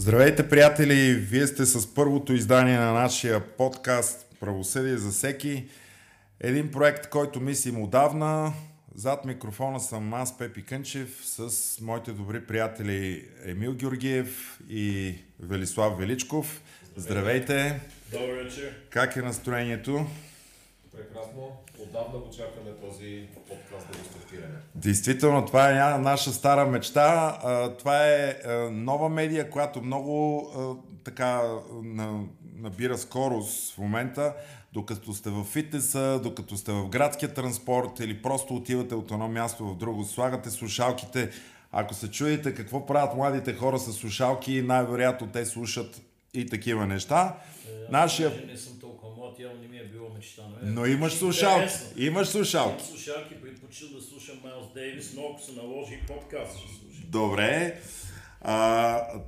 Здравейте, приятели! Вие сте с първото издание на нашия подкаст Правосъдие за всеки. Един проект, който мислим отдавна. Зад микрофона съм аз, Пепи Кънчев, с моите добри приятели Емил Георгиев и Велислав Величков. Здравейте! Добър вечер! Как е настроението? Прекрасно. Отдавна го чакаме този подкаст да го стартираме. Действително, това е наша стара мечта. Това е нова медия, която много така набира скорост в момента. Докато сте в фитнеса, докато сте в градския транспорт или просто отивате от едно място в друго, слагате слушалките. Ако се чудите какво правят младите хора с слушалки, най-вероятно те слушат и такива неща. Не съм толкова млад, явно не ми е било мечтано. Но имаш слушалки. Имам слушалки, предпочитам да слушам Майлс Дейвис, но ако се наложи подкаст ще слушам. Добре.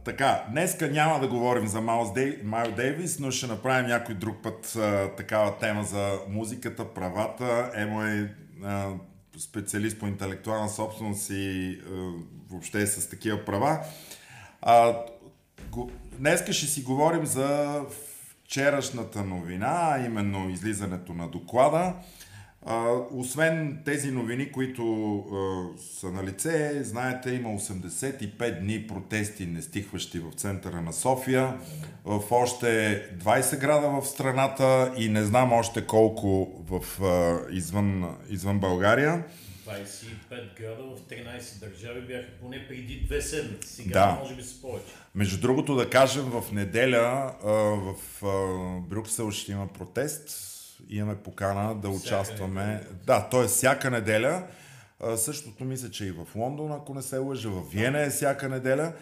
Така, днеска няма да говорим за Майлс Дейвис, но ще направим някой друг път такава тема за музиката, правата. Емо е специалист по интелектуална собственост и въобще с такива права. Днеска ще си говорим за вчерашната новина, а именно излизането на доклада. Освен тези новини, които са на лице, знаете, има 85 дни протести нестихващи в центъра на София, в още 20 града в страната и не знам още колко в, извън България. 25 града в 13 държави бяха поне преди две седмици, сега да. Може би с повече. Между другото да кажем, в неделя в Брюксел ще има протест, имаме покана да участваме. Неделя. Да, т.е. всяка неделя, същото мисля, че и в Лондон, ако не се лъжа, в Виена е всяка неделя,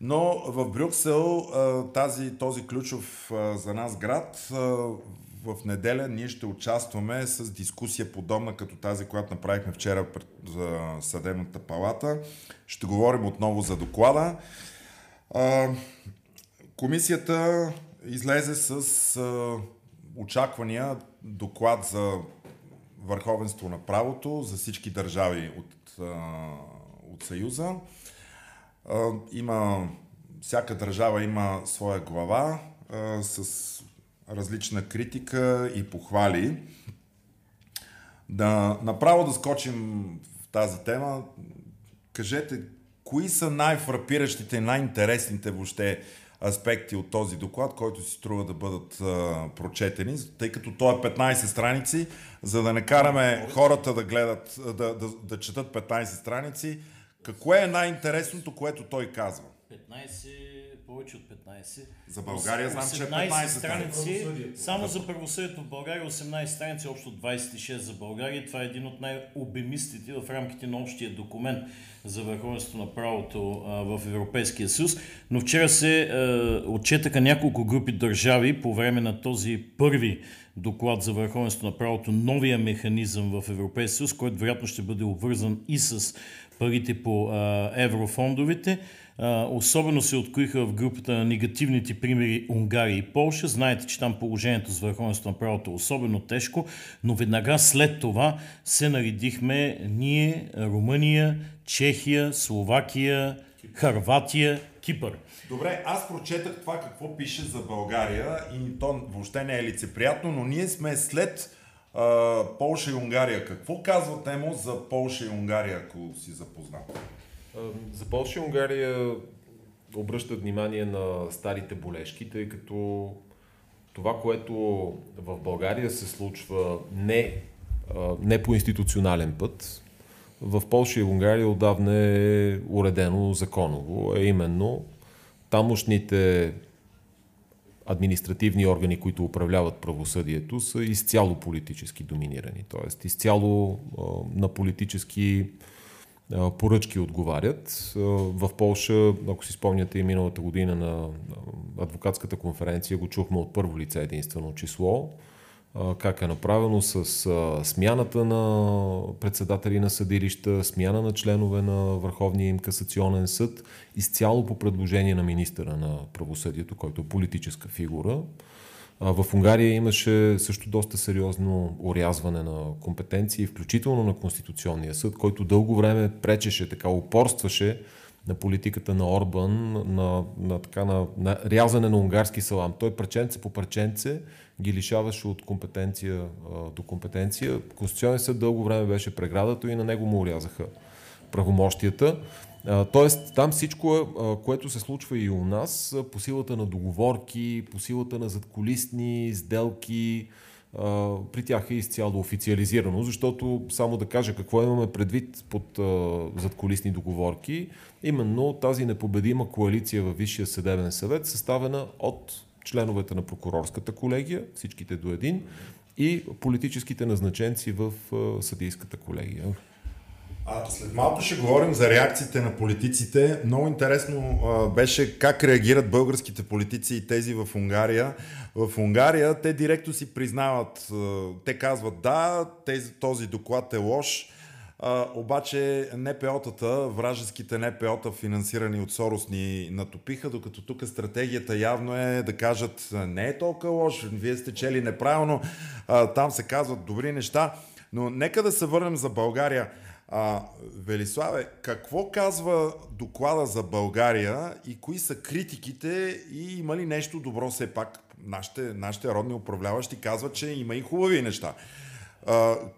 но в Брюксел, този ключов за нас град, в неделя ние ще участваме с дискусия подобна като тази, която направихме вчера за съдебната палата. Ще говорим отново за доклада. Комисията излезе с очаквания доклад за върховенство на правото за всички държави от Съюза. Всяка държава има своя глава с различна критика и похвали. Направо да скочим в тази тема. Кажете, кои са най-фрапиращите, най-интересните въобще аспекти от този доклад, който си струва да бъдат прочетени, тъй като той е 15 страници, за да не караме хората да гледат, да четат 15 страници. Какво е най-интересното, което той казва? 15, повече от 15. За България знам, че е 15 страници. Само за правосъдието в България 18 страници, общо 26 за България. Това е един от най-обемистите в рамките на общия документ за върховенството на правото в Европейския съюз. Но вчера се отчетаха няколко групи държави по време на този първи доклад за върховенството на правото, новия механизъм в Европейския съюз, който вероятно ще бъде обвързан и с парите по еврофондовете. Особено се откроиха в групата на негативните примери Унгария и Полша. Знаете, че там положението с върховенството на правото е особено тежко, но веднага след това се наредихме ние, Румъния, Чехия, Словакия, Хърватия, Кипър. Добре, аз прочетах това какво пише за България и то въобще не е лицеприятно, но ние сме след Полша и Унгария. Какво казва тема за Полша и Унгария, ако си запознат? За Полша и Унгария обръщат внимание на старите болешки, тъй като това, което в България се случва не по институционален път, в Полша и Унгария отдавна е уредено законово, а именно тамошните административни органи, които управляват правосъдието, са изцяло политически доминирани, т.е. изцяло на политически поръчки отговарят. В Полша, ако си спомняте и миналата година на адвокатската конференция, го чухме от първо лице единствено число, как е направено с смяната на председатели на съдилища, смяна на членове на Върховния им касационен съд, изцяло по предложение на министъра на правосъдието, който е политическа фигура. В Унгария имаше също доста сериозно орязване на компетенции, включително на Конституционния съд, който дълго време пречеше, така упорстваше на политиката на Орбан, на рязане на унгарски салам. Той парченце по парченце ги лишаваше от компетенция до компетенция. Конституционният съд дълго време беше преградата и на него му урязаха правомощията. Тоест, там всичко, което се случва и у нас, по силата на договорки, по силата на задкулисни сделки, при тях е изцяло официализирано, защото само да кажа какво имаме предвид под задкулисни договорки, именно тази непобедима коалиция във Висшия съдебен съвет, съставена от членовете на прокурорската колегия, всичките до един, и политическите назначенци в съдийската колегия. След малко ще говорим за реакциите на политиците. Много интересно беше как реагират българските политици и тези в Унгария. В Унгария те директно си признават, те казват да, този доклад е лош, обаче НПО-тата, вражеските НПО-та, финансирани от Сорос, ни натопиха, докато тук стратегията явно е да кажат не е толкова лош, вие сте чели неправилно, там се казват добри неща. Но нека да се върнем за България. Велиславе, какво казва доклада за България и кои са критиките и има ли нещо добро все пак? Нашите родни управляващи казват, че има и хубави неща.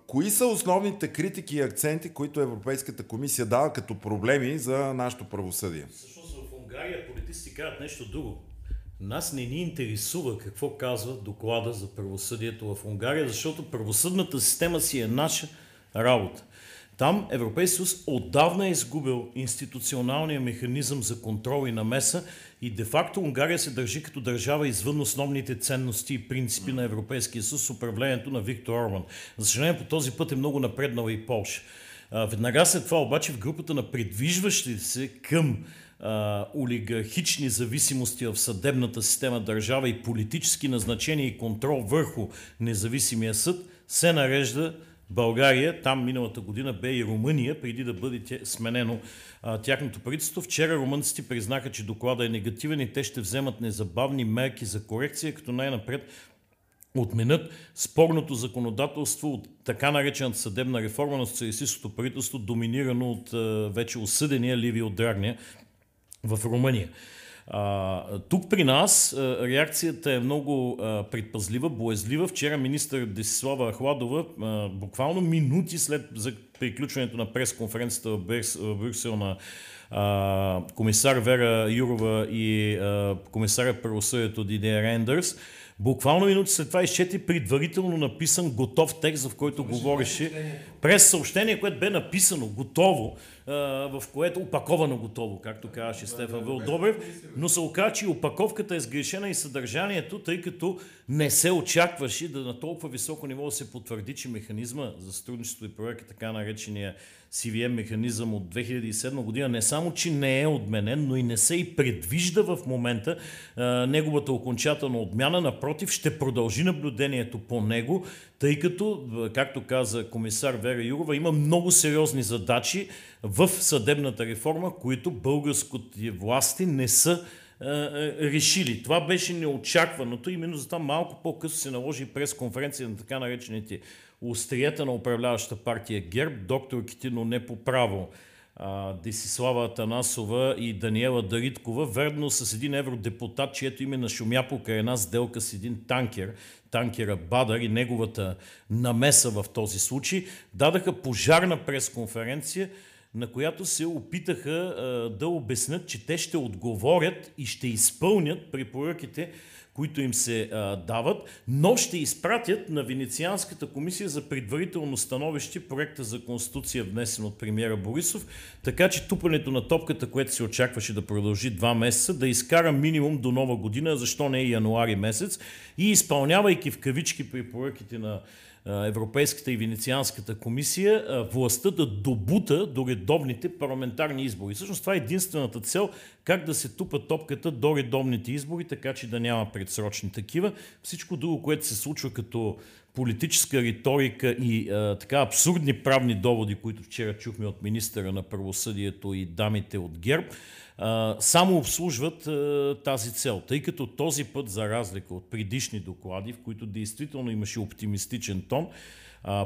Кои са основните критики и акценти, които Европейската комисия дава като проблеми за нашето правосъдие? Всъщност в Унгария политиците казват нещо друго. Нас не ни интересува какво казва доклада за правосъдието в Унгария, защото правосъдната система си е наша работа. Там Европейския съюз отдавна е изгубил институционалния механизъм за контрол и намеса и де-факто Унгария се държи като държава извън основните ценности и принципи на Европейския съюз с управлението на Виктор Орбан. За съжаление, по този път е много напреднала и Полша. Веднага след това обаче в групата на придвижващи се към олигархични зависимости в съдебната система, държава и политически назначения и контрол върху независимия съд се нарежда България, там миналата година бе и Румъния, преди да бъде сменено тяхното правителство. Вчера румънците признаха, че докладът е негативен и те ще вземат незабавни мерки за корекция, като най-напред отменят спорното законодателство от така наречената съдебна реформа на социалистическото правителство, доминирано от вече осъдения Ливио Драгня в Румъния. Тук при нас реакцията е много предпазлива, боязлива. Вчера министър Десислава Хладова, буквално минути след приключването на пресконференцията в Брюксел на комисар Вера Юрова и комисаря правосъдието Дидие Рендърс, буквално минути след това изчете предварително написан готов текст, в който говореше през съобщение, което бе написано готово, в което опаковано готово, както казваше Стефан Велдобрев, но се оказа, че опаковката е сгрешена и съдържанието, тъй като не се очакваше да на толкова високо ниво да се потвърди, че механизма за сътрудничество и проверка, така наречения CVM механизъм от 2007 година, не само, че не е отменен, но и не се и предвижда в момента неговата окончателна отмяна. Напротив, ще продължи наблюдението по него, тъй като, както каза комисар Вера Юрова, има много сериозни задачи в съдебната реформа, които българските власти не са решили. Това беше неочакваното, именно затова малко по-късно се наложи пресконференция на така наречените острията на управляващата партия ГЕРБ, докторките, но не по право Десислава Атанасова и Даниела Дариткова, верно с един евродепутат, чието име нашумя покрай една сделка с един танкер, танкера Бадар и неговата намеса в този случай, дадаха пожарна пресконференция, на която се опитаха да обяснят, че те ще отговорят и ще изпълнят препоръките, които им се дават, но ще изпратят на Венецианската комисия за предварително становище проекта за конституция, внесен от премиера Борисов, така че тупането на топката, което се очакваше да продължи 2 месеца, да изкара минимум до нова година, защо не и януари месец, и изпълнявайки в кавички препоръките на Европейската и Венецианската комисия, властта да добута до редовните парламентарни избори. Всъщност това е единствената цел, как да се тупа топката до редовните избори, така че да няма предсрочни такива. Всичко друго, което се случва като политическа риторика и така абсурдни правни доводи, които вчера чухме от министъра на правосъдието и дамите от ГЕРБ, само обслужват тази цел. Тъй като този път, за разлика от предишни доклади, в които действително имаше оптимистичен тон,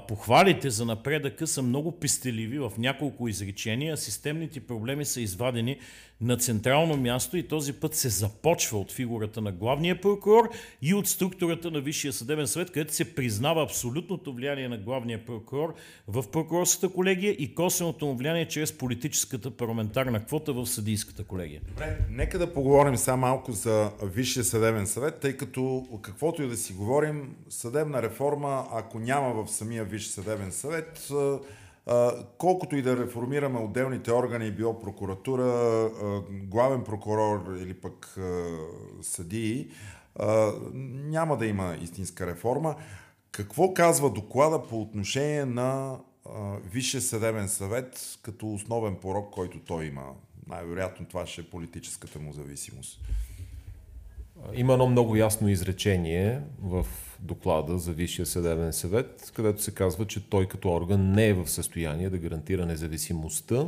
Похвалите за напредъка са много пестеливи в няколко изречения. Системните проблеми са извадени на централно място и този път се започва от фигурата на главния прокурор и от структурата на Висшия съдебен съвет, където се признава абсолютното влияние на главния прокурор в прокурорската колегия и косвеното му влияние чрез политическата парламентарна квота в съдийската колегия. Добре, нека да поговорим сега малко за Висшия съдебен съвет, тъй като каквото и да си говорим, съдебна реформа, ако няма в самия Висшия съдебен съвет, колкото и да реформираме отделните органи, било прокуратура, главен прокурор или пък съдии, няма да има истинска реформа. Какво казва доклада по отношение на Висшия съдебен съвет като основен порок, който той има? Най-вероятно това ще е политическата му зависимост. Има едно много ясно изречение в доклада за Висшия съдебен съвет, където се казва, че той като орган не е в състояние да гарантира независимостта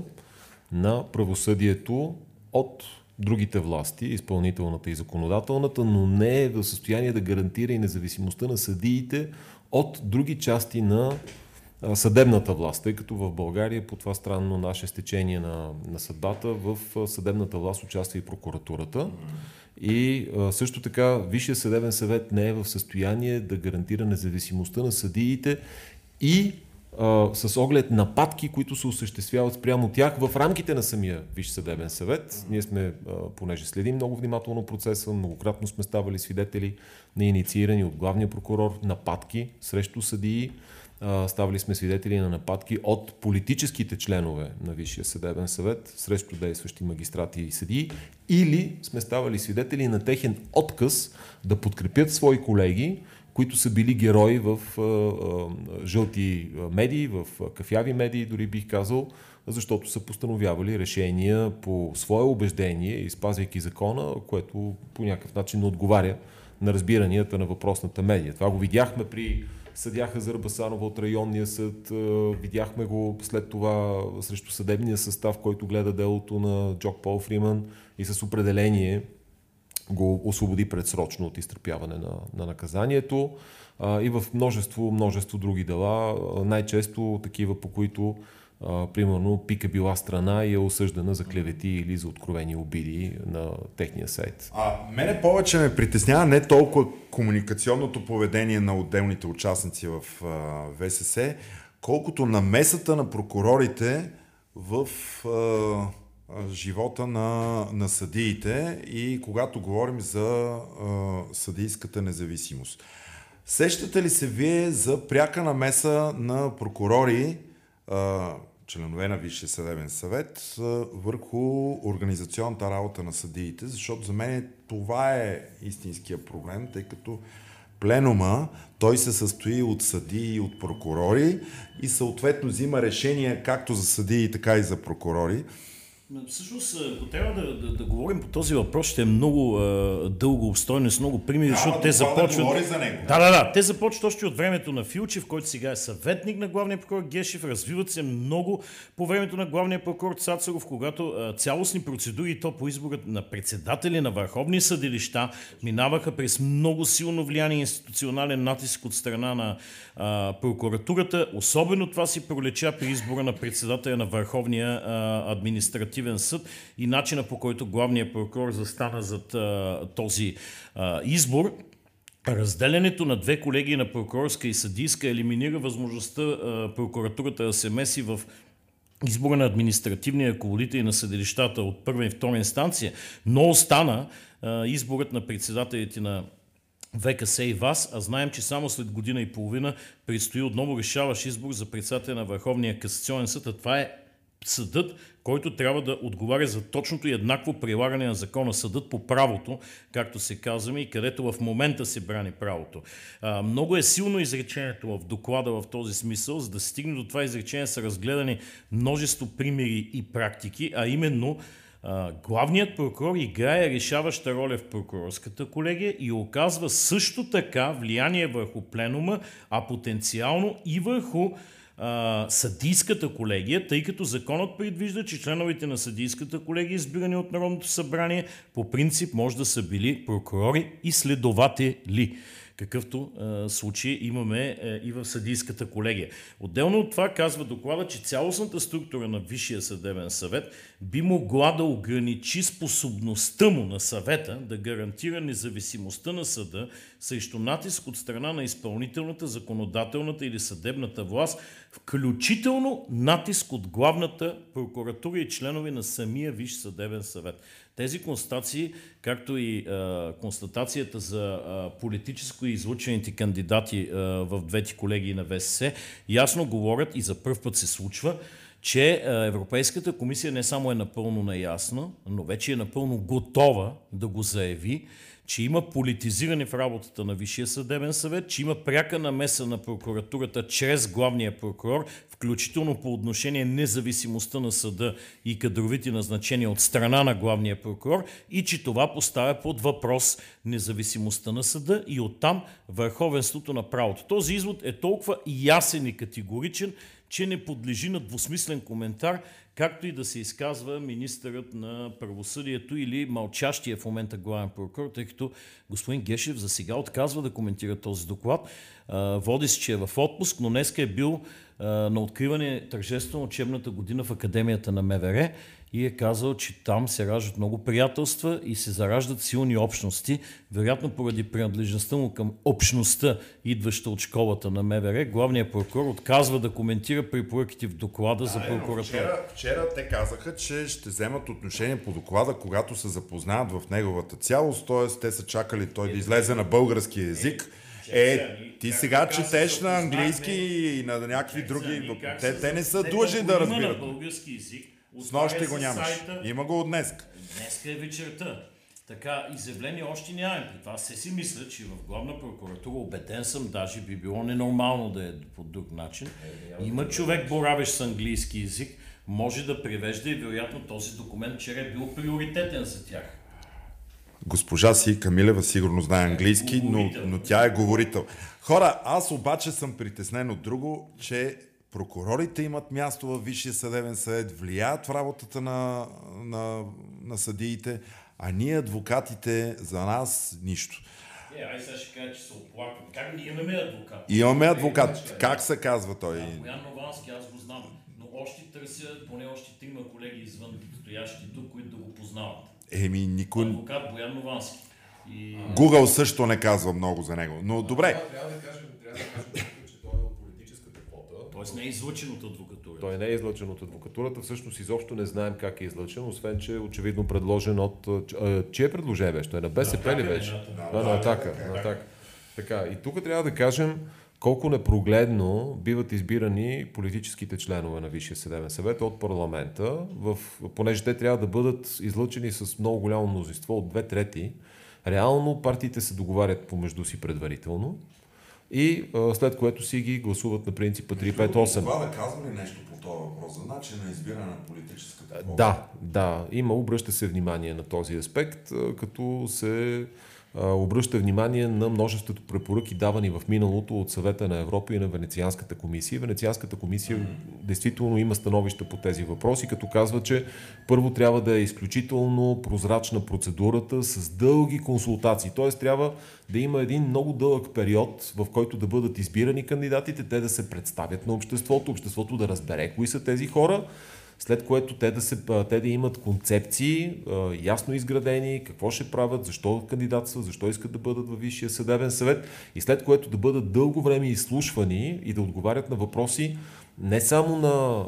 на правосъдието от другите власти, изпълнителната и законодателната, но не е в състояние да гарантира и независимостта на съдиите от други части на съдебната власт, тъй като в България по това странно наше стечение на съдбата в съдебната власт участва и прокуратурата. И също така Висшия съдебен съвет не е в състояние да гарантира независимостта на съдиите и с оглед нападки, които се осъществяват спрямо тях в рамките на самия Висш съдебен съвет. Ние сме, понеже следим много внимателно процеса, многократно сме ставали свидетели на инициирани от главния прокурор нападки срещу съдии. Ставали сме свидетели на нападки от политическите членове на Висшия съдебен съвет срещу действащи магистрати и съдии, или сме ставали свидетели на техен отказ да подкрепят свои колеги, които са били герои в жълти медии, в кафяви медии, дори бих казал, защото са постановявали решения по свое убеждение и спазвайки закона, което по някакъв начин не отговаря на разбиранията на въпросната медия. Това го видяхме при съдия Хазарбасанова от районния съд, видяхме го след това срещу съдебния състав, който гледа делото на Джок Пол Фриман и с определение го освободи предсрочно от изтърпяване на наказанието. И в множество други дела, най-често такива, по които примерно пика била страна и е осъждана за клевети или за откровени обиди на техния сайт. Мене повече ме притеснява не толкова комуникационното поведение на отделните участници в ВСС, колкото намесата на прокурорите в живота на съдиите и когато говорим за съдийската независимост. Сещате ли се вие за пряка намеса на прокурори, членове на Висшия съдебен съвет, върху организационната работа на съдиите, защото за мен това е истинския проблем, тъй като пленума, той се състои от съдии и от прокурори и съответно взима решения както за съдии, така и за прокурори. Всъщност, ако трябва да говорим по този въпрос, ще е много дълго обстойно, с много примери, защото те започват... Те започват още от времето на Филчев, който сега е съветник на главния прокурор Гешев, развиват се много по времето на главния прокурор Цацаров, когато цялостни процедури, то по избора на председатели на върховни съдилища, минаваха през много силно влияние и институционален натиск от страна на прокуратурата. Особено това си пролеча при избора на председателя на върховния административен съд и начина, по който главният прокурор застана зад този избор. Разделянето на две колегии, на прокурорска и съдийска, елиминира възможността прокуратурата да се меси в избора на административни ръководители на съдилищата от първа и втора инстанция, но остана изборът на председателите на ВКС и ВАС, а знаем, че само след година и половина предстои отново решаващ избор за председателя на Върховния касационен съд, а това е съдът, който трябва да отговаря за точното и еднакво прилагане на закона, съдът по правото, както се казваме, и където в момента се брани правото. Много е силно изречението в доклада в този смисъл. За да се стигне до това изречение са разгледани множество примери и практики, а именно главният прокурор играе решаваща роля в прокурорската колегия и оказва също така влияние върху пленума, а потенциално и върху съдийската колегия, тъй като законът предвижда, че членовете на съдийската колегия, избирани от Народното събрание, по принцип може да са били прокурори и следователи. какъвто случай имаме и в съдийската колегия. Отделно от това казва доклада, че цялостната структура на Висшия съдебен съвет би могла да ограничи способността му на съвета да гарантира независимостта на съда срещу натиск от страна на изпълнителната, законодателната или съдебната власт, включително натиск от главната прокуратура и членове на самия Висш съдебен съвет. Тези констатации, както и констатацията за политически излучените кандидати в двете колегии на ВСС, ясно говорят и за пръв път се случва, че Европейската комисия не само е напълно наясна, но вече е напълно готова да го заяви, че има политизиране в работата на Висшия съдебен съвет, че има пряка намеса на прокуратурата чрез главния прокурор, включително по отношение независимостта на съда и кадровите назначения от страна на главния прокурор, и че това поставя под въпрос независимостта на съда и оттам върховенството на правото. Този извод е толкова ясен и категоричен, че не подлежи на двусмислен коментар, както и да се изказва министърът на правосъдието или мълчащия в момента главен прокурор, тъй като господин Гешев за сега отказва да коментира този доклад. Води се, че е в отпуск, но днеска е бил на откриване тържествено учебната година в Академията на МВР и е казал, че там се раждат много приятелства и се зараждат силни общности. Вероятно поради принадлежността му към общността, идваща от школата на МВР, главният прокурор отказва да коментира препоръките в доклада за прокуратура. Вчера те казаха, че ще вземат отношение по доклада, когато се запознаят в неговата цялост, т.е. те са чакали той да излезе на български язик. Ти сега четеш на английски и на някакви други. Те не са длъжни да разбират. С нощи го нямаш. Има го от днес. Днеска е вечерта. Така, изявление още нямаме. При това се си мисля, че в главна прокуратура, убеден съм, даже би било ненормално да е по друг начин. Има човек, боравещ с английски език, може да превежда и вероятно този документ вчера е бил приоритетен за тях. Госпожа си Камилева сигурно знае английски, но тя е говорител. Хора, аз обаче съм притеснен от друго, че прокурорите имат място във Висшия съдебен съвет, влияят в работата на съдиите, а ние адвокатите за нас нищо. Ай сега ще кажа, че се оплаквам. Как ние имаме адвокат? Имаме адвокат. Как се казва той? Боян Новански, аз го знам. Но още търся поне още трима колеги извън стоящите тук, които да го познават. Адвокат Боян Новански. Google също не казва много за него. Но добре. Трябва да кажем, че той е от политическата квота. Тоест не е излъчен от адвокатурата. Той не е излъчен от адвокатурата. Всъщност изобщо не знаем как е излъчен, освен че е очевидно предложен от... Чие предложение беше? Той е на БСП ли беше? На Атака. Така, и тук трябва да кажем колко непрогледно биват избирани политическите членове на Висшия съдебен съвет от парламента, понеже те трябва да бъдат излъчени с много голямо мнозинство от 2/3. Реално партиите се договарят помежду си предварително и след което си ги гласуват на принципа 3-5-8. Това да казва ли нещо по този въпрос? За начин на избиране на политическата воля? Да. Обръща се внимание на този аспект, като се обръща внимание на множеството препоръки, давани в миналото от Съвета на Европа и на Венецианската комисия. Венецианската комисия действително има становища по тези въпроси, като казва, че първо трябва да е изключително прозрачна процедурата с дълги консултации. Т.е. трябва да има един много дълъг период, в който да бъдат избирани кандидатите, те да се представят на обществото, обществото да разбере кои са тези хора, след което те да имат концепции, ясно изградени, какво ще правят, защо кандидатстват, защо искат да бъдат във Висшия съдебен съвет и след което да бъдат дълго време изслушвани и да отговарят на въпроси не само на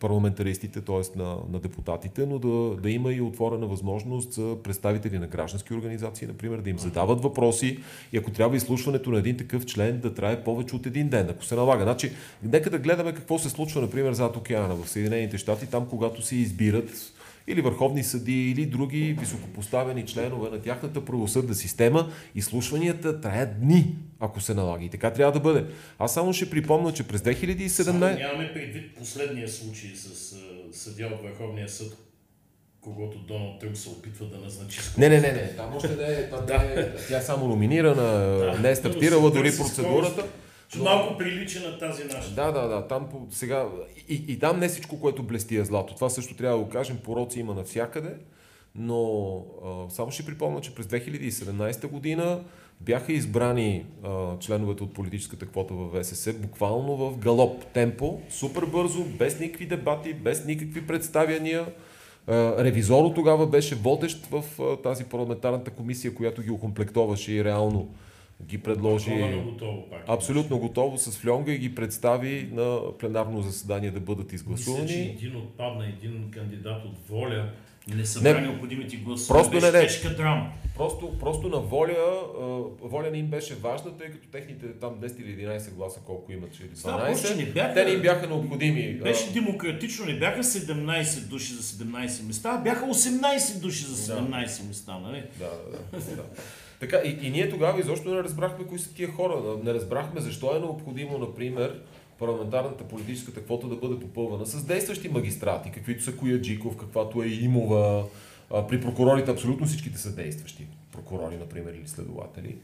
парламентаристите, т.е. на депутатите, но да има и отворена възможност за представители на граждански организации, например, да им задават въпроси и ако трябва изслушването на един такъв член да трае повече от един ден, ако се налага. Значи, нека да гледаме какво се случва, например, зад океана в Съединените щати, там когато се избират или върховни съдии, или други високопоставени членове на тяхната правосъдна система, изслушванията траят дни, ако се налага. И така трябва да бъде. Аз само ще припомня, че през 2017... Само нямаме предвид последния случай с съдия от Върховния съд, когато Доналд Тръмп се опитва да назначи... Не. Там още не е... Тя е само номинирана, не е стартирала дори процедурата. Малко прилича на тази наша. Да. Там сега... И там не всичко, което блести е злато. Това също трябва да го кажем. Пороци има навсякъде. Но само ще припомня, че през 2017 година бяха избрани членовете от политическата квота в ВСС буквално в галоп темпо, супер бързо, без никакви дебати, без никакви представяния. Ревизорът тогава беше водещ в тази парламентарната комисия, която ги окомплектоваше и реално ги предложи абсолютно готово с фльонга и ги представи на пленарно заседание да бъдат изгласувани. Мисля, че един отпадна, един кандидат от Воля не събра необходимите гласове. Беше тежка драма. Просто на Воля не им беше важна, тъй като техните там 10 или 11 гласа, колко имат, че 12, те не им бяха необходими. Беше демократично, не бяха 17 души за 17 места, бяха 18 души за 17 места, нали? Да. Така, и ние тогава изобщо не разбрахме кои са тия хора. Не разбрахме защо е необходимо, например, парламентарната политическата квота да бъде попълвана с действащи магистрати, каквито са Кояджиков, каквато е Имова. При прокурорите абсолютно всичките са действащи прокурори, например, или следователи.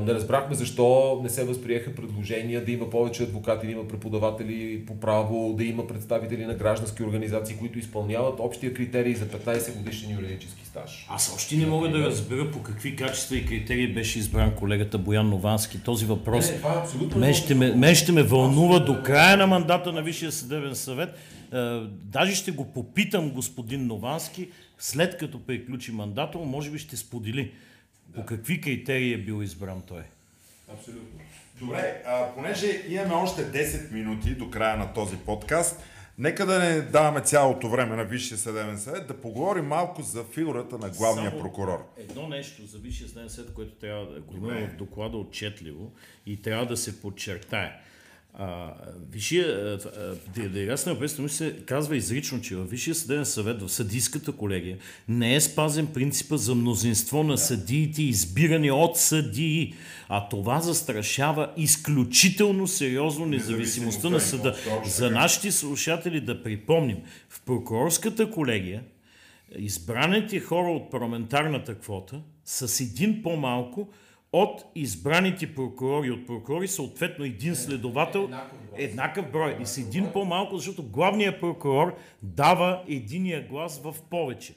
Не разбрахме защо не се възприеха предложения да има повече адвокати, да има преподаватели по право, да има представители на граждански организации, които изпълняват общия критерий за 15 годишен юридически стаж. Аз още не мога да разбера по какви качества и критерии беше избран колегата Боян Новански. Този въпрос мен ще ме вълнува до края на мандата на Висшия съдебен съвет. Даже ще го попитам господин Новански, след като приключи мандата, може би ще сподели. Да. По какви критерии е бил избран той? Абсолютно. Добре, понеже имаме още 10 минути до края на този подкаст, нека да не даваме цялото време на Висшия съдебен съвет, да поговорим малко за фигурата на главния прокурор. Едно нещо за Висшия съдебен съвет, което трябва да го има в доклада отчетливо и трябва да се подчертае. Висшия делегация на Европейската комисия казва изрично, че във Висшия съдебен съвет, в съдийската колегия, не е спазен принципът за мнозинство на съдиите, избирани от съдии, а това застрашава изключително сериозно независимостта на съда. За нашите слушатели да припомним, в прокурорската колегия избраните хора от парламентарната квота с един по-малко от избраните прокурори, съответно един следовател, еднакъв брой. И с един по-малко, защото главният прокурор дава единия глас в повече.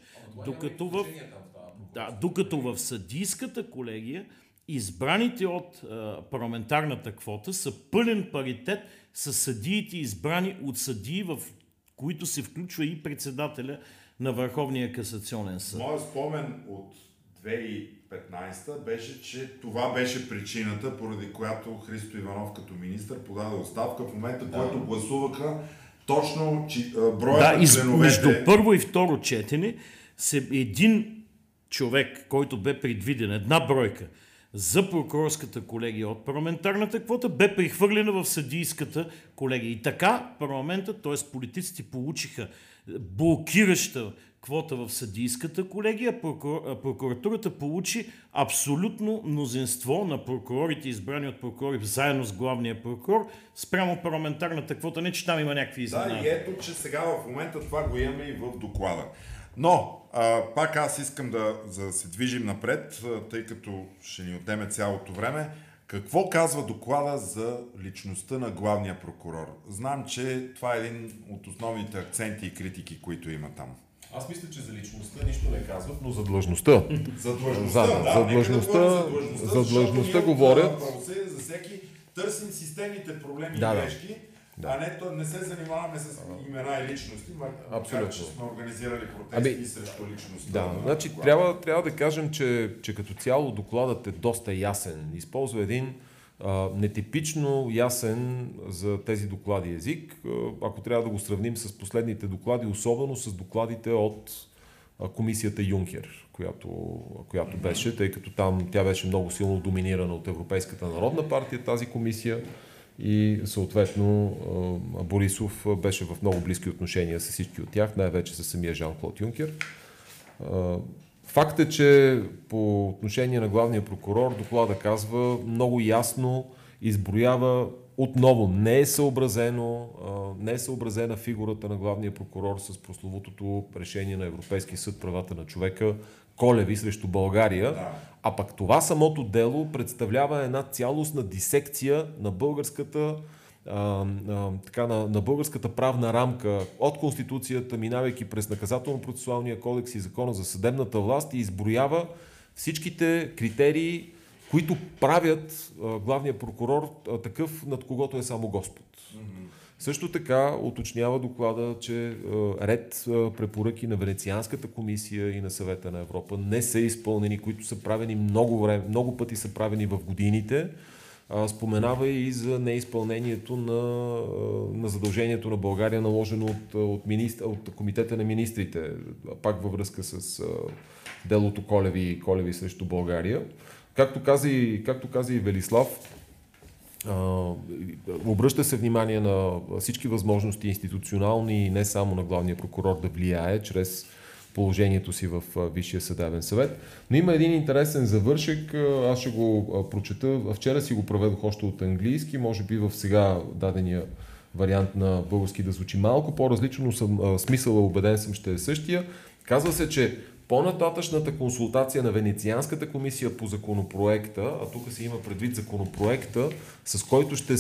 Докато в съдийската колегия избраните от парламентарната квота са пълен паритет с съдиите, избрани от съдии, в които се включва и председателя на Върховния касационен съд. Моят спомен от 2015 беше, че това беше причината, поради която Христо Иванов като министър подаде оставка в момента, който гласуваха точно броя на членовете. Между първо и второ четене един човек, който бе предвиден, една бройка за прокурорската колегия от парламентарната квота, бе прехвърлена в съдийската колегия. И така парламента, т.е. политиците получиха блокираща квота в съдийската колегия, прокуратурата получи абсолютно мнозинство на прокурорите, избрани от прокурори заедно с главния прокурор, спрямо парламентарната квота. Не, че там има някакви изненади. Да, и ето, че сега в момента това го имаме и в доклада. Но, пак аз искам да се движим напред, тъй като ще ни отнеме цялото време. Какво казва доклада за личността на главния прокурор? Знам, че това е един от основните акценти и критики, които има там. Аз мисля, че за личността нищо не казват, но за длъжността. За длъжността говорят. Правосъдие за всеки, търсим системните проблеми и грешки, а не се занимаваме с имена и личности, макар че сме организирали протести срещу личността. Значи, трябва да кажем, че като цяло докладът е доста ясен. Използва един нетипично ясен за тези доклади език, ако трябва да го сравним с последните доклади, особено с докладите от комисията Юнкер, която беше, тъй като там тя беше много силно доминирана от Европейската народна партия, тази комисия, и съответно Борисов беше в много близки отношения с всички от тях, най-вече с самия Жан-Клод Юнкер. Факт е, че по отношение на главния прокурор доклада казва много ясно, изброява отново, не е съобразена фигурата на главния прокурор с прословутото решение на Европейския съд правата на човека Колеви срещу България, а пък това самото дело представлява една цялостна дисекция на българската така, на българската правна рамка от Конституцията, минавайки през наказателно-процесуалния кодекс и Закона за съдебната власт и изброява всичките критерии, които правят главния прокурор такъв, над когото е само Господ. Mm-hmm. Също така уточнява доклада, че ред препоръки на Венецианската комисия и на Съвета на Европа не са изпълнени, които са правени много време, много пъти са правени в годините. Споменава и за неизпълнението на задължението на България, наложено от Комитета на министрите, пак във връзка с делото Колеви срещу България. Както каза и Велислав, обръща се внимание на всички възможности институционални и не само на главния прокурор да влияе чрез положението си в Висшия съдебен съвет. Но има един интересен завършек, аз ще го прочета. Вчера си го преведох още от английски, може би в сега дадения вариант на български да звучи малко по-различно, но смисъла, убеден съм, ще е същия. Казва се, че по-нататъчната консултация на Венецианската комисия по законопроекта, а тук се има предвид законопроекта, с който ще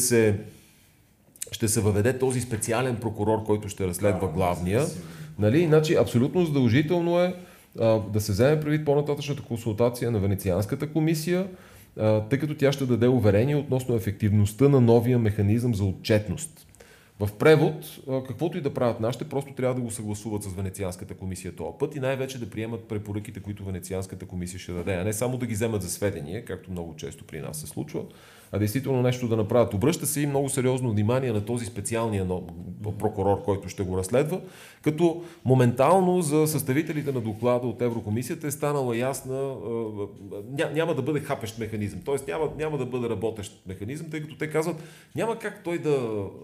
се въведе този специален прокурор, който ще разследва главния. Нали? Иначе абсолютно задължително е да се вземе предвид по-нататъчната консултация на Венецианската комисия, тъй като тя ще даде уверение относно ефективността на новия механизъм за отчетност. В превод, каквото и да правят нашите, просто трябва да го съгласуват с Венецианската комисия този път и най-вече да приемат препоръките, които Венецианската комисия ще даде, а не само да ги вземат за сведение, както много често при нас се случва, а действително нещо да направят. Обръща се и много сериозно внимание на този специалния прокурор, който ще го разследва, като моментално за съставителите на доклада от Еврокомисията е станала ясна, няма да бъде хапещ механизъм, т.е. няма да бъде работещ механизъм, тъй като те казват, няма как той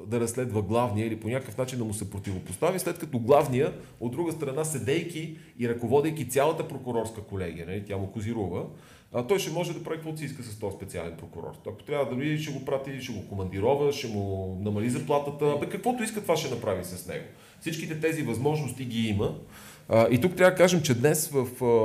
да разследва главния или по някакъв начин да му се противопостави, след като главния, от друга страна, седейки и ръководейки цялата прокурорска колегия, не, тя му козирува, той ще може да прави каквото си иска с този специален прокурор. Ако трябва да види, ще го прати, ще го командирова, ще му намали заплатата, каквото иска, това ще направи с него. Всичките тези възможности ги има. И тук трябва да кажем, че днес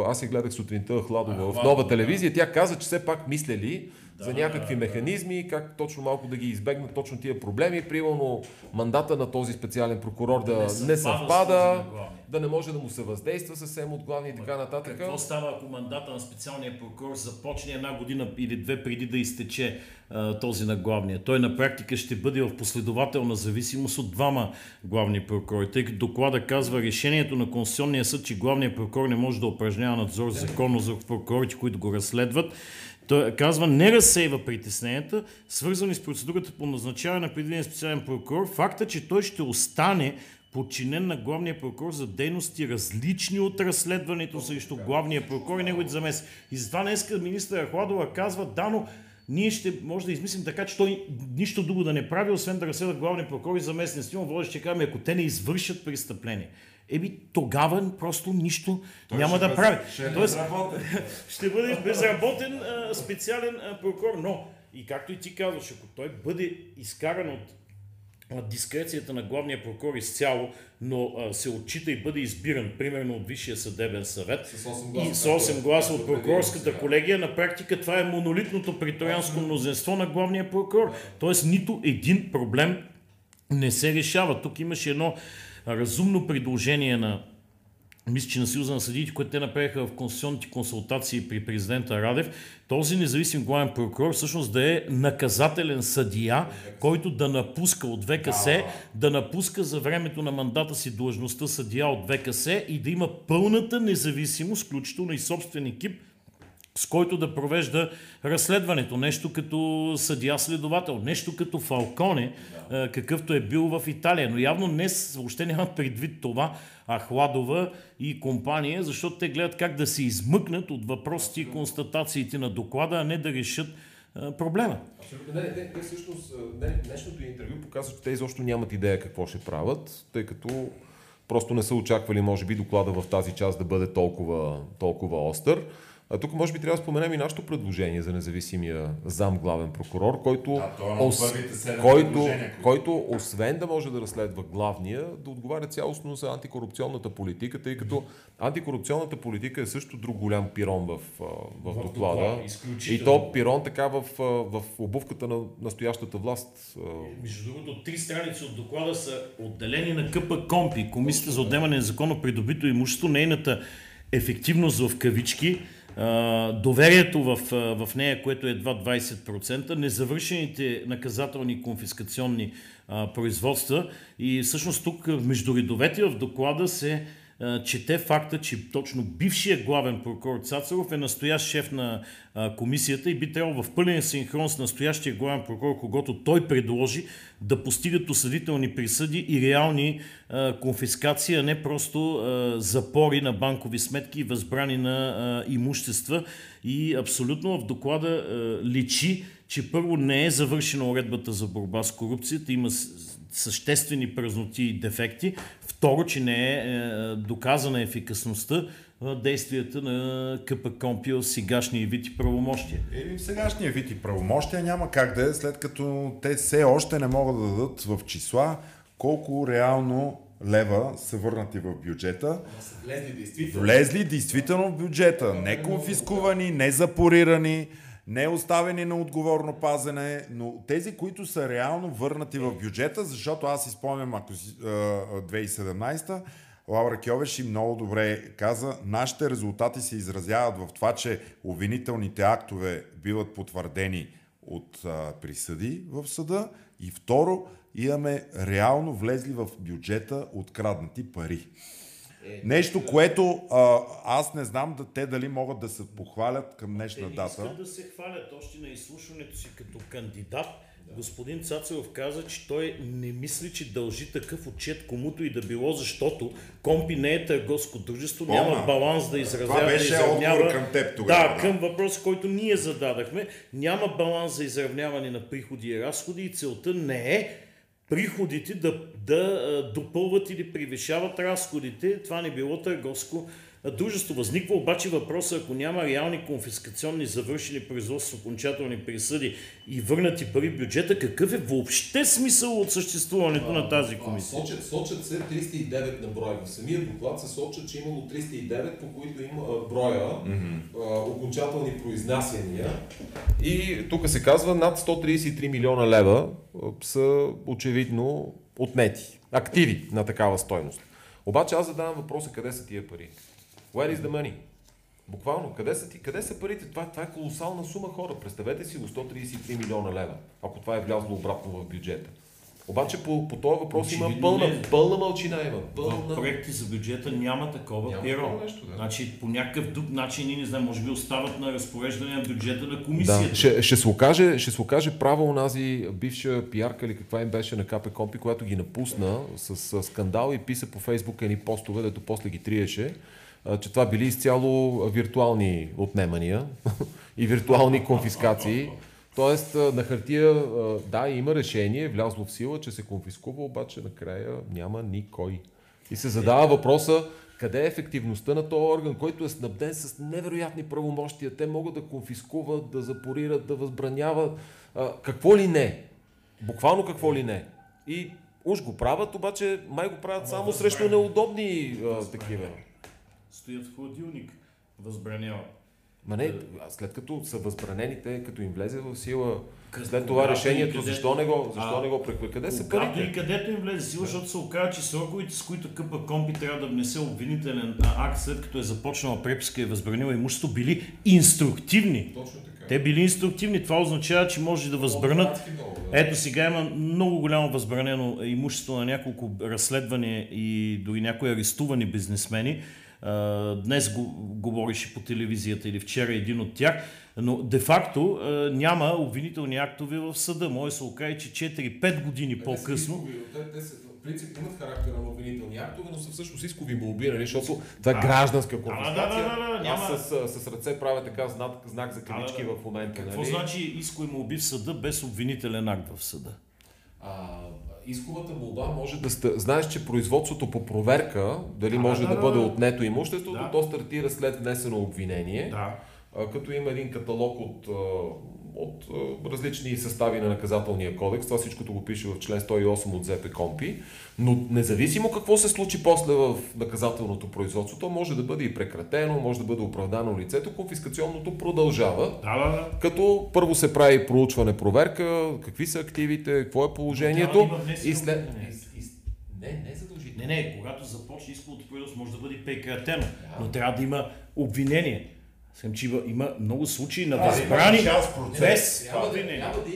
аз я гледах сутринта Хладова в Нова телевизия, тя каза, че все пак мислели за някакви механизми, как точно малко да ги избегнат точно тия проблеми, примерно мандата на този специален прокурор да не съвпада, да не може да му се въздейства съвсем от главния и така нататък. Какво става, ако мандата на специалния прокурор започне една година или две преди да изтече този на главния? Той на практика ще бъде в последователна зависимост от двама главни прокурори, тъй като доклада казва решението на Конституционния съд, че главният прокурор не може да упражнява надзор законно за прокурорите, които го разследват. Той казва, не разсейва притесненията, свързани с процедурата по назначаване на предвиден специален прокурор. Факта, че той ще остане подчинен на главния прокурор за дейности различни от разследването срещу главния прокурор и неговите замеси. И затова днес министър Хладова казва, да, но ние ще може да измислим така, че той нищо друго да не прави, освен да разследва главния прокурор и заместник. Снимам, Володя ще кажем, ако те не извършат престъпление, тогава просто нищо той няма да прави. Ще бъде безработен специален прокурор, но и както и ти казваш, ако той бъде изкаран от дискрецията на главния прокурор изцяло, но се отчита и бъде избиран, примерно от Висшия съдебен съвет с 8 гласа от прокурорската колегия, на практика това е монолитното преторианско мнозинство на главния прокурор. Тоест нито един проблем не се решава. Тук имаше едно разумно предложение на мисля, на Съюза на съдиите, което те направиха в конституционните консултации при президента Радев, този независим главен прокурор всъщност да е наказателен съдия, който да напуска от ВКС, да напуска за времето на мандата си длъжността съдия от ВКС и да има пълната независимост, включително и собствен екип, с който да провежда разследването. Нещо като съдия-следовател, нещо като Фалконе, какъвто е бил в Италия. Но явно днес въобще нямат предвид това, Хладова и компания, защото те гледат как да се измъкнат от въпросите и констатациите на доклада, а не да решат проблема. Абсолютно. Те всъщност днешното интервю показва, че те изобщо нямат идея какво ще правят, тъй като просто не са очаквали, може би, доклада в тази част да бъде толкова остър. А тук може би трябва да споменем и нашето предложение за независимия замглавен прокурор, който освен да може да разследва главния, да отговаря цялостно за антикорупционната политика, тъй като антикорупционната политика е също друг голям пирон в доклада. И то пирон така в обувката на настоящата власт. Между другото, 3 страници от доклада са отделени на КПКОНПИ, Комисията за отнемане на законно придобито имущество, нейната ефективност в кавички, доверието в нея, което е едва 20%, незавършените наказателни конфискационни производства и всъщност тук между редовете в доклада се чете факта, че точно бившия главен прокурор Цацаров е настоящ шеф на комисията и би трябвало в пълен синхрон с настоящия главен прокурор, когато той предложи да постигат осъдителни присъди и реални конфискации, а не просто запори на банкови сметки и възбрани на имущества. И абсолютно в доклада личи, че първо не е завършена уредбата за борба с корупцията, има съществени празноти и дефекти. Второ, че не е доказана ефикасността на действията на КПКОНПИ в сегашния вид и правомощия. И в сегашния вид и правомощия няма как да е, след като те все още не могат да дадат в числа колко реално лева са върнати в бюджета. Влезли действително в бюджета. Не конфискувани, не запорирани, не оставени на отговорно пазене, но тези, които са реално върнати в бюджета, защото аз си спомням, ако 2017-та, Лавра Кьовеши много добре каза, нашите резултати се изразяват в това, че обвинителните актове биват потвърдени от присъди в съда и второ, имаме реално влезли в бюджета откраднати пари. Нещо, което аз не знам те дали могат да се похвалят към днешна дата. Те не искат да се хвалят. Още на изслушването си като кандидат господин Цацаров каза, че той не мисли, че дължи такъв отчет комуто и да било, защото КПКОНПИ не е търговско дружество, няма баланс да изразява. Това беше отговор към теб тогава. Да, към въпроса, който ние зададахме. Няма баланс за изравняване на приходи и разходи и целта не е приходите да допълват или превишават разходите. Това не било търговско дружество. Възниква обаче въпроса, ако няма реални конфискационни завършени производства, окончателни присъди и върнати пари в бюджета, какъв е въобще смисъл от съществуването на тази комисия? Сочат се 309 на брой. В самия доклад се сочат, че имало 309, по които има броя окончателни произнасяния. И тук се казва над 133 милиона лева са очевидно отнети. Активи на такава стойност. Обаче аз задавам въпроса, къде са тия пари? Where is the money? Буквално, къде са парите? Това е колосална сума, хора. Представете си го 133 милиона лева, ако това е влязло обратно в бюджета. Обаче по този въпрос очевидно има пълна мълчина. В проекти за бюджета няма такова перо. Да. Значи, по някакъв друг начин, не знам, може би остават на разпореждане на бюджета на комисията. Да. Ще се окаже право онази бивша пиарка или каква им беше на КПКОНПИ, която ги напусна с скандал и писа по Фейсбук едни постове, дето после ги триеше, че това били изцяло виртуални отнемания и виртуални конфискации. Тоест, на хартия, да, има решение, влязло в сила, че се конфискува, обаче накрая няма никой. И се задава въпроса, къде е ефективността на този орган, който е снабден с невероятни правомощия. Те могат да конфискуват, да запорират, да възбраняват, какво ли не. Буквално какво ли не. И уж го правят, обаче май го правят само срещу неудобни такива. Стоят в хладилник, възбраняват. Ма не, след като са възбранените, като им влезе в сила, след това решението, където, защо не го прехвърли? Къде са парите? И където им влезе в сила, защото се оказва, че сроковете, с които КПКОНПИ трябва да внесе обвинителен акт, след като е започнала преписка и възбранила имущество, били инструктивни. Точно така. Те били инструктивни, това означава, че може да възбранат. Ето сега има много голямо възбранено имущество на няколко разследвания и дори някои арестувани бизнесмени. Днес го говореше по телевизията или вчера един от тях, но де-факто няма обвинителни актове в съда. Може се окаже, че 4-5 години по-късно... Принцип имат характер на обвинителни актове, но са всъщност искови молби, защото това е гражданска конфискация. Аз с ръце правя така знак за кавички в момента. Какво значи искови молби в съда без обвинителен акт в съда? Исковата молба може да... Знаеш, че производството по проверка, дали може да бъде отнето имуществото, то стартира след внесено обвинение. Да. като има един каталог от различни състави на наказателния кодекс. Това всичкото го пише в член 108 от ЗПКОНПИ, но независимо какво се случи после в наказателното производство, то може да бъде и прекратено, може да бъде оправдано лицето, конфискационното продължава, като първо се прави проучване, проверка, какви са активите, какво е положението и след... Не, не, когато започне исковото производство, може да бъде прекратено, но трябва да има обвинение. Има много случаи на възбрани процес. Трябва да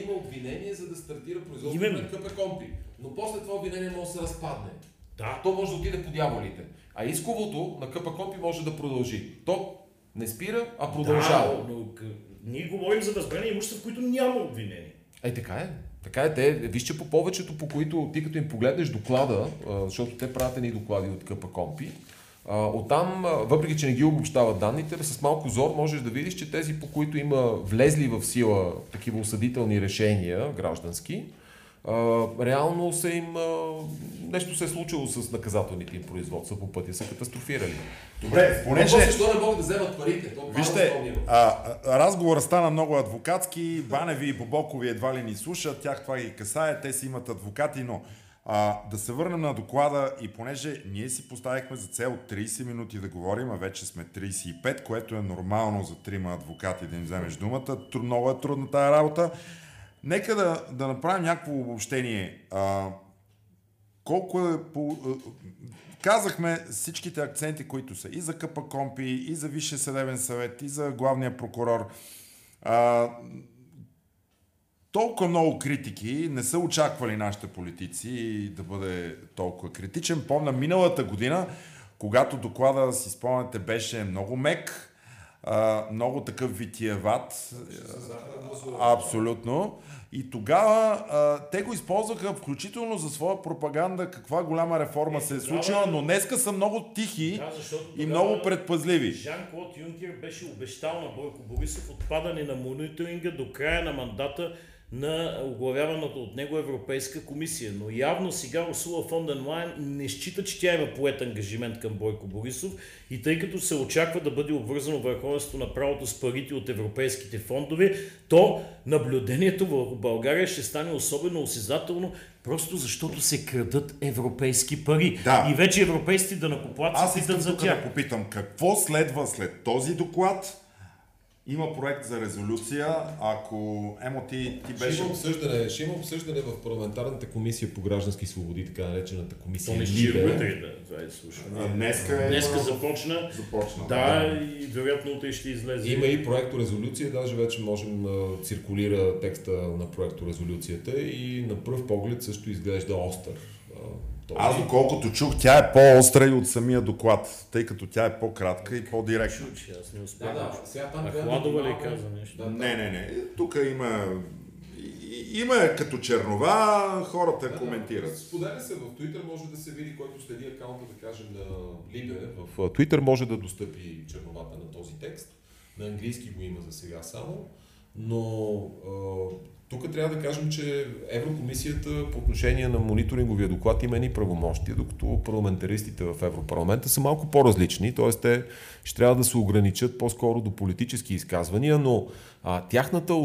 има обвинение, за да стартира производството на КПКОНПИ. Но после това обвинение може да се разпадне. Да. То може да отиде по дяволите. А исковото на КПКОНПИ може да продължи. То не спира, а продължава. Да, но ние говорим за възбрани имущества, в които няма обвинение. Така е. Така е, те, виж, че по повечето, по които ти като им погледнеш доклада, защото те правят едни доклади от КПКОНПИ, оттам, въпреки че не ги обобщават данните, с малко зор можеш да видиш, че тези, по които има влезли в сила такива осъдителни решения, граждански, реално са им нещо се е случило с наказателните им производства по пътя, са катастрофирали. Добре, понеже... Защо не могат да вземат парите? Вижте, разговорът стана много адвокатски, Баневи и Бобокови едва ли ни слушат, тях това ги касае, те си имат адвокати, но да се върнем на доклада и понеже ние си поставихме за цел 30 минути да говорим, а вече сме 35, което е нормално за трима адвокати да им вземеш думата, много е трудна тая работа. Нека да направим някакво обобщение. Колко е по... Казахме всичките акценти, които са и за КПКОНПИ, и за Висшия съдебен съвет, и за главния прокурор. Толкова много критики, не са очаквали нашите политици да бъде толкова критичен. Помня миналата година, когато доклада, си спомняте, беше много мек, много такъв витиеват. Абсолютно. И тогава те го използваха включително за своя пропаганда, каква голяма реформа се е случила, но днеска са много тихи и много предпазливи. Жан-Клод Юнкер беше обещал на Бойко Борисов отпадане на мониторинга до края на мандата на оглавяваната от него Европейска комисия. Но явно сега Урсула фон дер Лайен не счита, че тя има поет ангажимент към Бойко Борисов и тъй като се очаква да бъде обвързано върховенството на правото с парите от европейските фондове, то наблюдението в България ще стане особено осезателно, просто защото се крадат европейски пари. Да. И вече европейски данъкоплатци питат за тях. Аз искам да попитам, какво следва след този доклад? Има проект за резолюция, ако ти беше... Ще има обсъждане в парламентарната комисия по граждански свободи, така наречената комисия. Днеска започна. Да, и вероятно утре ще излезе. Има и проекто резолюция, даже вече можем циркулира текста на проекто резолюцията и на пръв поглед също изглежда остър. Аз доколкото чух, тя е по-остра и от самия доклад, тъй като тя е по-кратка и по-директна. Аз не успях. Хладова ли каза нещо? Не. Тук има като чернова, хората коментират. Споделя се в Twitter, може да се види, който следи акаунта, да кажем, на Либе. В Twitter може да достъпи черновата на този текст. На английски го има за сега само, но... Тук трябва да кажем, че Еврокомисията по отношение на мониторинговия доклад има едни правомощия, докато парламентаристите в Европарламента са малко по-различни, т.е. те ще трябва да се ограничат по-скоро до политически изказвания, но тяхната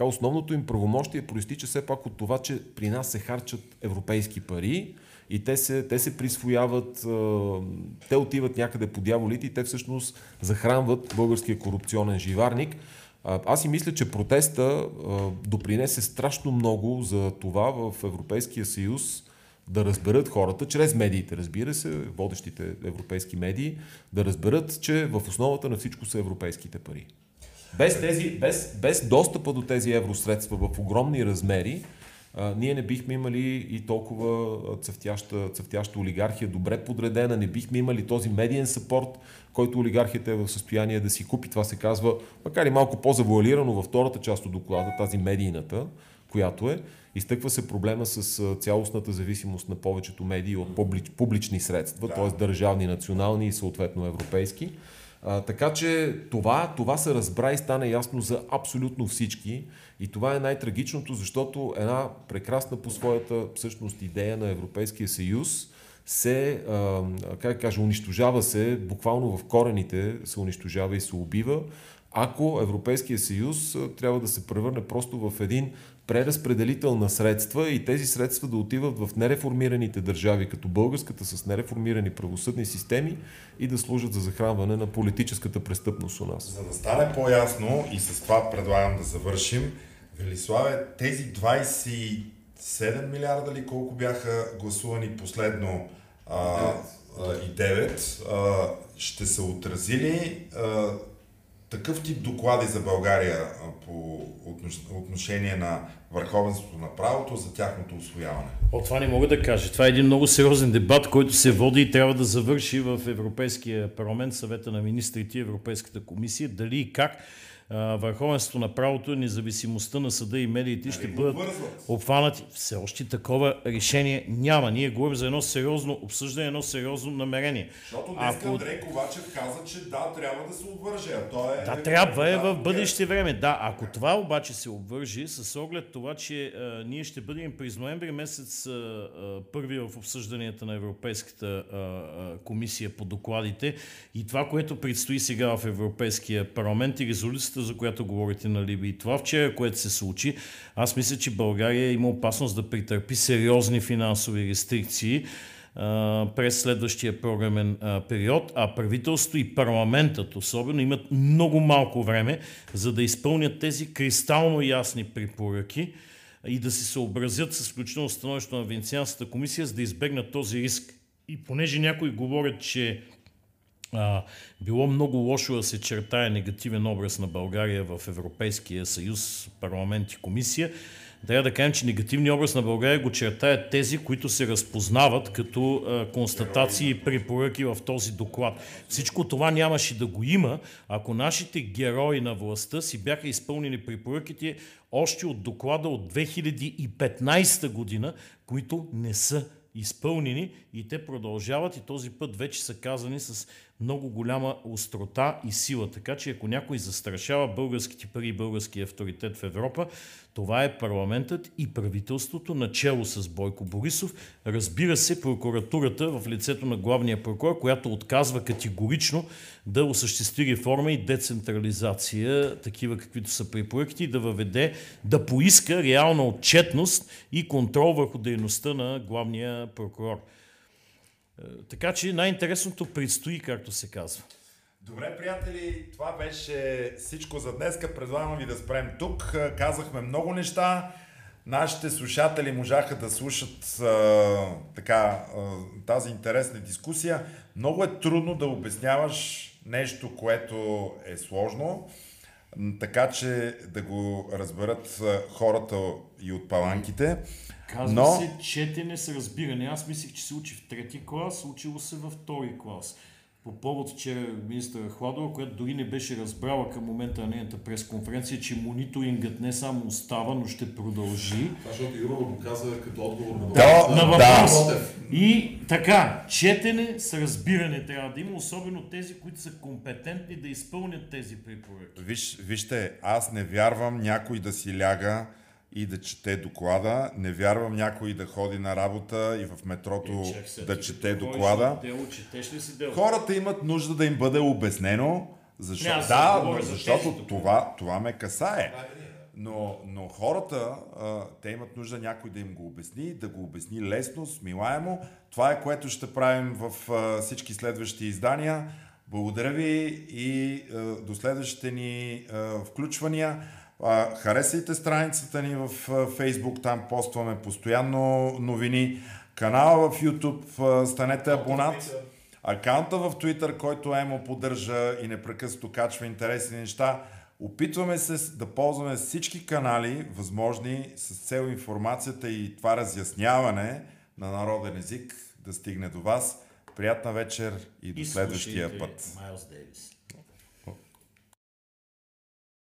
основното им правомощие проистича все пак от това, че при нас се харчат европейски пари и те се присвояват, те отиват някъде по дяволите и те всъщност захранват българския корупционен живарник. Аз и мисля, че протеста допринесе страшно много за това в Европейския съюз да разберат хората, чрез медиите, разбира се, водещите европейски медии, да разберат, че в основата на всичко са европейските пари. Без достъпа до тези евросредства в огромни размери, ние не бихме имали и толкова цъфтяща олигархия, добре подредена, не бихме имали този медиен съпорт, който олигархията е в състояние да си купи. Това се казва, макар и малко по-завуалирано във втората част от доклада, тази медийната, която е. Изтъква се проблема с цялостната зависимост на повечето медии от публични средства, т.е. държавни, национални и съответно европейски. Така че това се разбра и стана ясно за абсолютно всички и това е най-трагичното, защото една прекрасна по своята всъщност идея на Европейския съюз се, унищожава се, буквално в корените се унищожава и се убива, ако Европейския съюз трябва да се превърне просто в един преразпределител на средства и тези средства да отиват в нереформираните държави, като българската, с нереформирани правосъдни системи и да служат за захранване на политическата престъпност у нас. За да стане по-ясно, и с това предлагам да завършим, Велиславе, тези 27 милиарда ли колко бяха гласувани последно и 9, ще се отразили такъв тип доклади за България по отношение на върховенството на правото, за тяхното усвояване? Това не мога да кажа. Това е един много сериозен дебат, който се води и трябва да завърши в Европейския парламент, Съвета на министрите и Европейската комисия. Дали и как върховенството на правото, независимостта на съда и медиите ще бъдат обхванати. Все още такова решение няма. Ние говорим за едно сериозно обсъждане, едно сериозно намерение. Защото днес Андрей Ковачев каза, че да, трябва да се обвърже. Да, трябва в бъдеще време. Да, ако това обаче се обвържи с оглед това, че ние ще бъдем през ноември месец първи в обсъжданията на Европейската комисия по докладите и това, което предстои сега в Европейския парламент и резолюцията, за която говорите на Либи. И това вчера, което се случи, аз мисля, че България има опасност да претърпи сериозни финансови рестрикции през следващия програмен период, а правителството и парламентът особено имат много малко време, за да изпълнят тези кристално ясни препоръки и да се съобразят с включително становището на Венецианската комисия, за да избегнат този риск. И понеже някои говорят, че било много лошо да се чертае негативен образ на България в Европейския съюз, парламент и комисия, трябва да кажем, че негативният образ на България го чертаят тези, които се разпознават като констатации и препоръки в този доклад. Всичко това нямаше да го има, ако нашите герои на властта си бяха изпълнили препоръките още от доклада от 2015 година, които не са изпълнени и те продължават и този път вече са казани с много голяма острота и сила. Така че ако някой застрашава българските пари и българския авторитет в Европа, това е парламентът и правителството, начело с Бойко Борисов. Разбира се, прокуратурата в лицето на главния прокурор, която отказва категорично да осъществи реформа и децентрализация, такива каквито са препоръките, и да въведе, да поиска реална отчетност и контрол върху дейността на главния прокурор. Така че най-интересното предстои, както се казва. Добре, приятели, това беше всичко за днес. Предлагам ви да спрем тук. Казахме много неща. Нашите слушатели можаха да слушат тази интересна дискусия. Много е трудно да обясняваш нещо, което е сложно, така че да го разберат хората и от паланките. Казва се четене с разбиране. Аз мислих, че се учи в трети клас, учило се във втори клас. По повод вчера министър Хладова, която дори не беше разбрала към момента на нейната пресконференция, че мониторингът не само остава, но ще продължи. Защото Юрова го каза като отговор на въпрос. И така, четене с разбиране трябва да има, особено тези, които са компетентни да изпълнят тези препоръки. Вижте, аз не вярвам някой да си ляга и да чете доклада. Не вярвам някой да ходи на работа и в метрото да чете доклада. Хората имат нужда да им бъде обяснено, защото това ме касае. Но хората, те имат нужда някой да им го обясни, да го обясни лесно, смилаемо. Това е, което ще правим в всички следващи издания. Благодаря ви и до следващите ни включвания. Харесайте страницата ни в Facebook, там постваме постоянно новини, канала в YouTube, станете абонат, акаунта в Twitter, който Емо поддържа и непрекъснато качва интересни неща. Опитваме се да ползваме всички канали възможни с цел информацията и това разясняване на народен език да стигне до вас. Приятна вечер и до следващия път. Майлс Дейвис.